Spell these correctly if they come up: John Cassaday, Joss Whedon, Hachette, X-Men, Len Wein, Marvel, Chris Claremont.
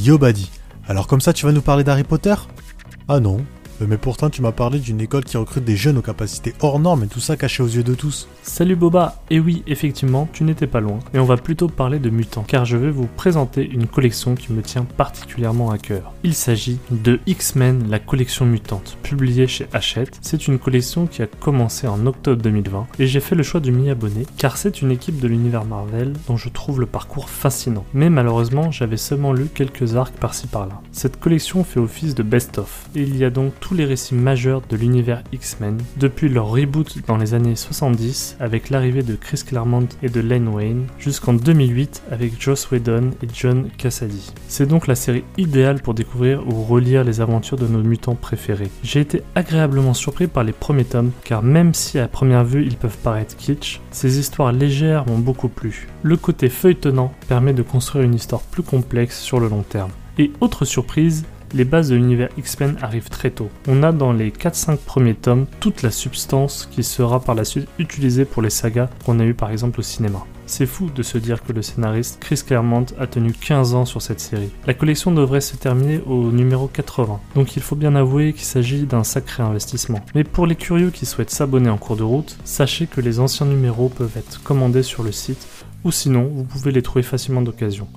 Yo Buddy, alors comme ça tu vas nous parler d'Harry Potter? Ah non, mais pourtant tu m'as parlé d'une école qui recrute des jeunes aux capacités hors normes et tout ça caché aux yeux de tous. Salut Boba, et oui effectivement tu n'étais pas loin, et on va plutôt parler de mutants, car je vais vous présenter une collection qui me tient particulièrement à cœur. Il s'agit de X-Men, la collection mutante, publiée chez Hachette. C'est une collection qui a commencé en octobre 2020, et j'ai fait le choix de m'y abonner, car c'est une équipe de l'univers Marvel dont je trouve le parcours fascinant, mais malheureusement j'avais seulement lu quelques arcs par-ci par-là. Cette collection fait office de best-of, et il y a donc tous les récits majeurs de l'univers X-Men, depuis leur reboot dans les années 70 avec l'arrivée de Chris Claremont et de Len Wein, jusqu'en 2008 avec Joss Whedon et John Cassaday. C'est donc la série idéale pour découvrir ou relire les aventures de nos mutants préférés. J'ai été agréablement surpris par les premiers tomes, car même si à première vue ils peuvent paraître kitsch, ces histoires légères m'ont beaucoup plu. Le côté feuilletonnant permet de construire une histoire plus complexe sur le long terme. Et autre surprise, les bases de l'univers X-Men arrivent très tôt. On a dans les 4-5 premiers tomes toute la substance qui sera par la suite utilisée pour les sagas qu'on a eues par exemple au cinéma. C'est fou de se dire que le scénariste Chris Claremont a tenu 15 ans sur cette série. La collection devrait se terminer au numéro 80, donc il faut bien avouer qu'il s'agit d'un sacré investissement. Mais pour les curieux qui souhaitent s'abonner en cours de route, sachez que les anciens numéros peuvent être commandés sur le site, ou sinon vous pouvez les trouver facilement d'occasion.